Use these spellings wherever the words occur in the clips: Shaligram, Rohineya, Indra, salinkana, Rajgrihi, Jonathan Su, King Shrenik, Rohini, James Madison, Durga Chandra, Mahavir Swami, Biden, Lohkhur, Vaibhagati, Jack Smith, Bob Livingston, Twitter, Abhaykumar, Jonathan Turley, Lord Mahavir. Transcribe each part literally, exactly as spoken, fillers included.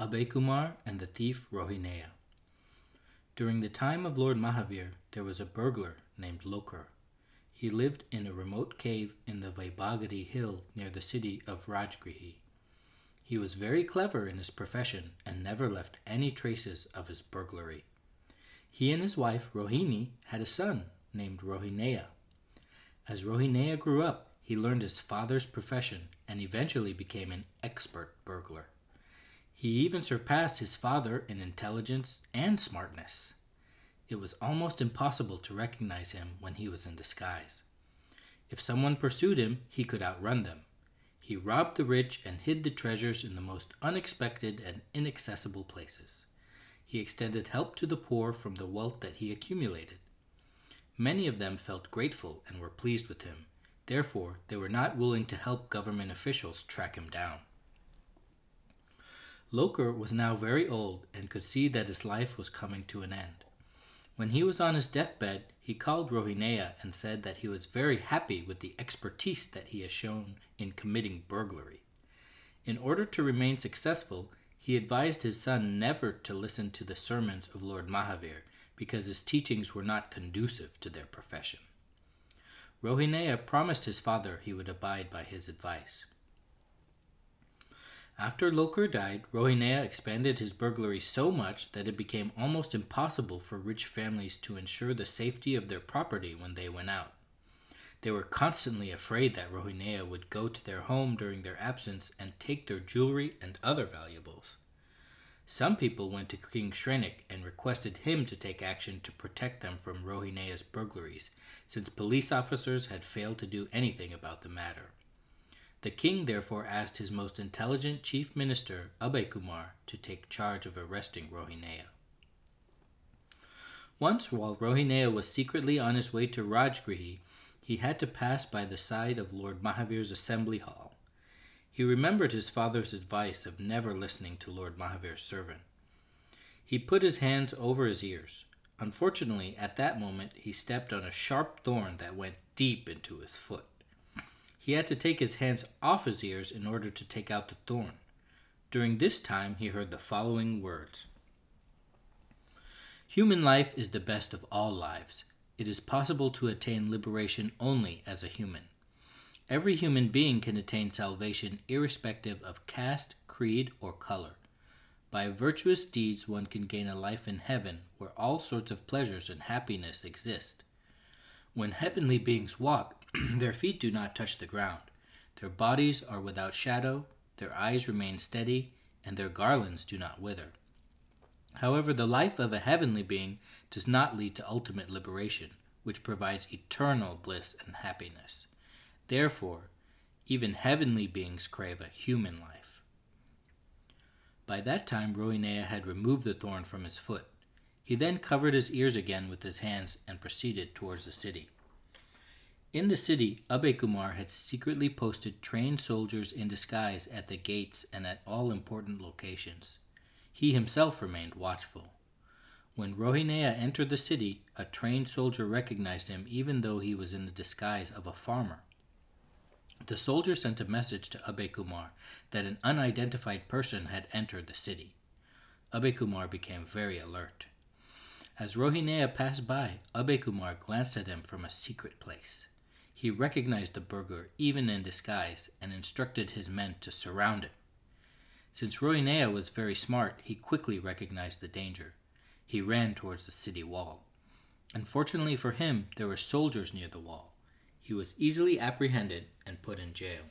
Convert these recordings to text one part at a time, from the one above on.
Abhaykumar and the thief Rohineya. During the time of Lord Mahavir, there was a burglar named Lohkhur. He lived in a remote cave in the Vaibhagati hill near the city of Rajgrihi. He was very clever in his profession and never left any traces of his burglary. He and his wife Rohini had a son named Rohineya. As Rohineya grew up, he learned his father's profession and eventually became an expert burglar. He even surpassed his father in intelligence and smartness. It was almost impossible to recognize him when he was in disguise. If someone pursued him, he could outrun them. He robbed the rich and hid the treasures in the most unexpected and inaccessible places. He extended help to the poor from the wealth that he accumulated. Many of them felt grateful and were pleased with him. Therefore, they were not willing to help government officials track him down. Lohkhur was now very old and could see that his life was coming to an end. When he was on his deathbed, he called Rohineya and said that he was very happy with the expertise that he has shown in committing burglary. In order to remain successful, he advised his son never to listen to the sermons of Lord Mahavir because his teachings were not conducive to their profession. Rohineya promised his father he would abide by his advice. After Lohkhur died, Rohineya expanded his burglary so much that it became almost impossible for rich families to ensure the safety of their property when they went out. They were constantly afraid that Rohineya would go to their home during their absence and take their jewelry and other valuables. Some people went to King Shrenik and requested him to take action to protect them from Rohineya's burglaries, since police officers had failed to do anything about the matter. The king therefore asked his most intelligent chief minister, Abhaykumar, to take charge of arresting Rohineya. Once, while Rohineya was secretly on his way to Rajgrihi, he had to pass by the side of Lord Mahavir's assembly hall. He remembered his father's advice of never listening to Lord Mahavir's servant. He put his hands over his ears. Unfortunately, at that moment, he stepped on a sharp thorn that went deep into his foot. He had to take his hands off his ears in order to take out the thorn. During this time, he heard the following words. Human life is the best of all lives. It is possible to attain liberation only as a human. Every human being can attain salvation irrespective of caste, creed, or color. By virtuous deeds, one can gain a life in heaven where all sorts of pleasures and happiness exist. When heavenly beings walk, their feet do not touch the ground. Their bodies are without shadow, their eyes remain steady, and their garlands do not wither. However, the life of a heavenly being does not lead to ultimate liberation, which provides eternal bliss and happiness. Therefore, even heavenly beings crave a human life. By that time, Rohineya had removed the thorn from his foot. He then covered his ears again with his hands and proceeded towards the city. In the city, Abhaykumar had secretly posted trained soldiers in disguise at the gates and at all important locations. He himself remained watchful. When Rohineya entered the city, a trained soldier recognized him even though he was in the disguise of a farmer. The soldier sent a message to Abhaykumar that an unidentified person had entered the city. Abhaykumar became very alert. As Rohineya passed by, Abhaykumar glanced at him from a secret place. He recognized the burglar even in disguise and instructed his men to surround him. Since Rohineya was very smart, he quickly recognized the danger. He ran towards the city wall. Unfortunately for him, there were soldiers near the wall. He was easily apprehended and put in jail.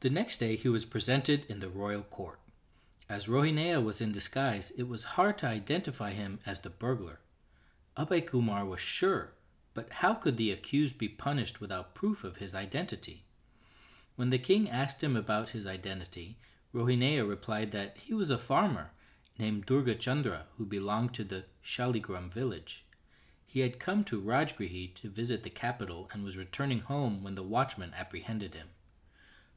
The next day, he was presented in the royal court. As Rohineya was in disguise, it was hard to identify him as the burglar. Abhaykumar was sure, but how could the accused be punished without proof of his identity? When the king asked him about his identity, Rohineya replied that he was a farmer named Durga Chandra who belonged to the Shaligram village. He had come to Rajgrihi to visit the capital and was returning home when the watchman apprehended him.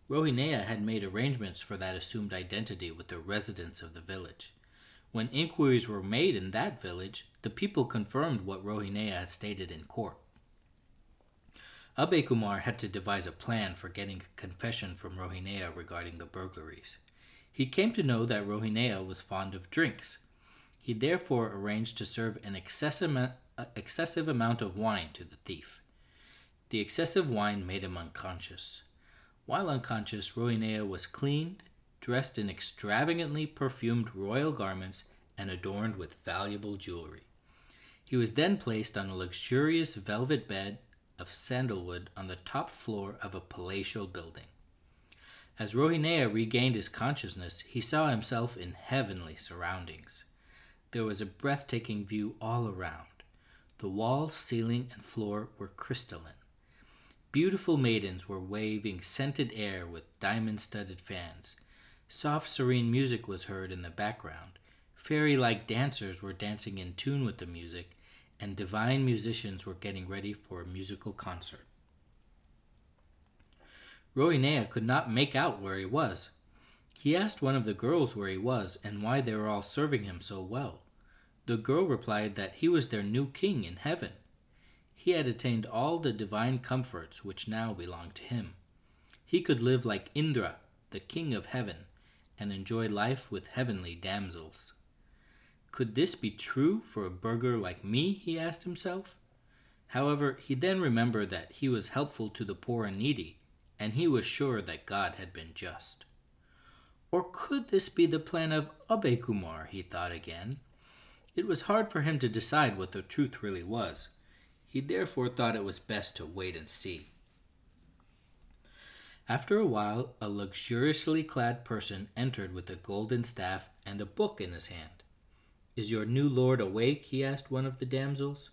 Rohineya had made arrangements for that assumed identity with the residents of the village. When inquiries were made in that village, the people confirmed what Rohineya had stated in court. Abhaykumar had to devise a plan for getting a confession from Rohineya regarding the burglaries. He came to know that Rohineya was fond of drinks. He therefore arranged to serve an excessive amount of wine to the thief. The excessive wine made him unconscious. While unconscious, Rohineya was cleaned, dressed in extravagantly perfumed royal garments, and adorned with valuable jewelry. He was then placed on a luxurious velvet bed of sandalwood on the top floor of a palatial building. As Rohineya regained his consciousness, he saw himself in heavenly surroundings. There was a breathtaking view all around. The walls, ceiling, and floor were crystalline. Beautiful maidens were waving scented air with diamond-studded fans. Soft, serene music was heard in the background. Fairy-like dancers were dancing in tune with the music, and divine musicians were getting ready for a musical concert. Rohineya could not make out where he was. He asked one of the girls where he was and why they were all serving him so well. The girl replied that he was their new king in heaven. He had attained all the divine comforts which now belonged to him. He could live like Indra, the king of heaven, and enjoy life with heavenly damsels. Could this be true for a burgher like me, he asked himself. However, he then remembered that he was helpful to the poor and needy, and he was sure that God had been just. Or could this be the plan of Abhaykumar, he thought again. It was hard for him to decide what the truth really was. He therefore thought it was best to wait and see. After a while, a luxuriously clad person entered with a golden staff and a book in his hand. "Is your new lord awake?" he asked one of the damsels.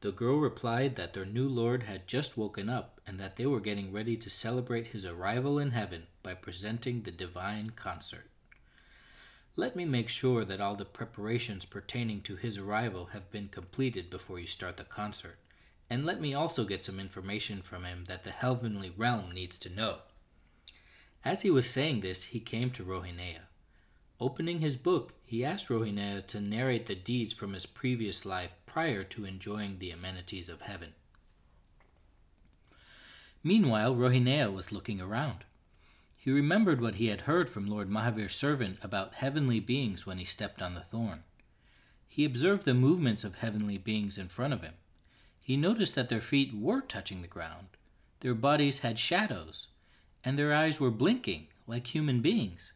The girl replied that their new lord had just woken up and that they were getting ready to celebrate his arrival in heaven by presenting the divine concert. "Let me make sure that all the preparations pertaining to his arrival have been completed before you start the concert, and let me also get some information from him that the heavenly realm needs to know." As he was saying this, he came to Rohineya. Opening his book, he asked Rohineya to narrate the deeds from his previous life prior to enjoying the amenities of heaven. Meanwhile, Rohineya was looking around. He remembered what he had heard from Lord Mahavir's servant about heavenly beings when he stepped on the thorn. He observed the movements of heavenly beings in front of him. He noticed that their feet were touching the ground, their bodies had shadows, and their eyes were blinking like human beings.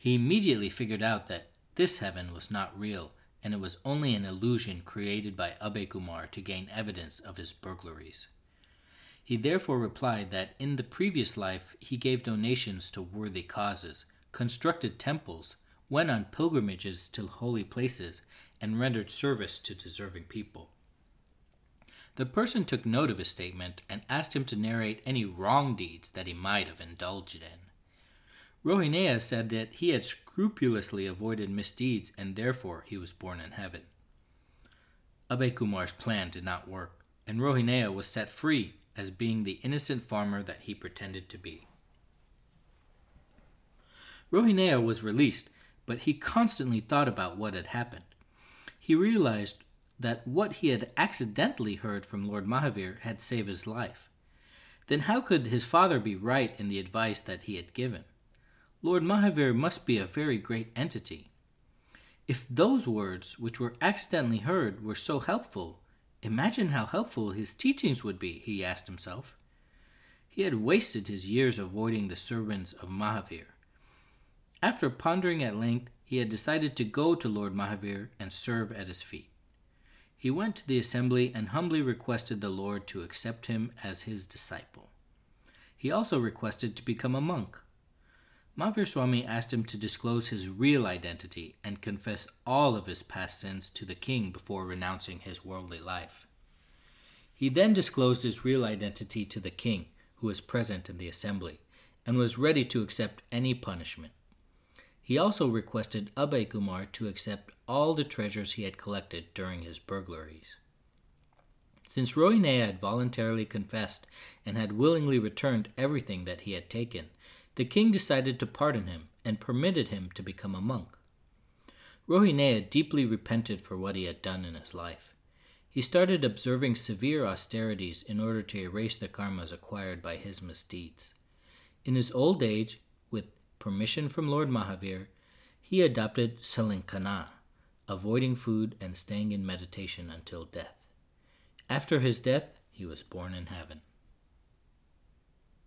He immediately figured out that this heaven was not real, and it was only an illusion created by Abhaykumar to gain evidence of his burglaries. He therefore replied that in the previous life he gave donations to worthy causes, constructed temples, went on pilgrimages to holy places, and rendered service to deserving people. The person took note of his statement and asked him to narrate any wrong deeds that he might have indulged in. Rohineya said that he had scrupulously avoided misdeeds and therefore he was born in heaven. Abhaykumar's plan did not work, and Rohineya was set free as being the innocent farmer that he pretended to be. Rohineya was released, but he constantly thought about what had happened. He realized that what he had accidentally heard from Lord Mahavir had saved his life. Then how could his father be right in the advice that he had given? Lord Mahavir must be a very great entity. If those words, which were accidentally heard, were so helpful, imagine how helpful his teachings would be, he asked himself. He had wasted his years avoiding the sermons of Mahavir. After pondering at length, he had decided to go to Lord Mahavir and serve at his feet. He went to the assembly and humbly requested the Lord to accept him as his disciple. He also requested to become a monk. Mahavir Swami asked him to disclose his real identity and confess all of his past sins to the king before renouncing his worldly life. He then disclosed his real identity to the king, who was present in the assembly, and was ready to accept any punishment. He also requested Abhaykumar to accept all the treasures he had collected during his burglaries. Since Rohineya had voluntarily confessed and had willingly returned everything that he had taken, the king decided to pardon him and permitted him to become a monk. Rohineya deeply repented for what he had done in his life. He started observing severe austerities in order to erase the karmas acquired by his misdeeds. In his old age, with permission from Lord Mahavir, he adopted salinkana, avoiding food and staying in meditation until death. After his death, he was born in heaven.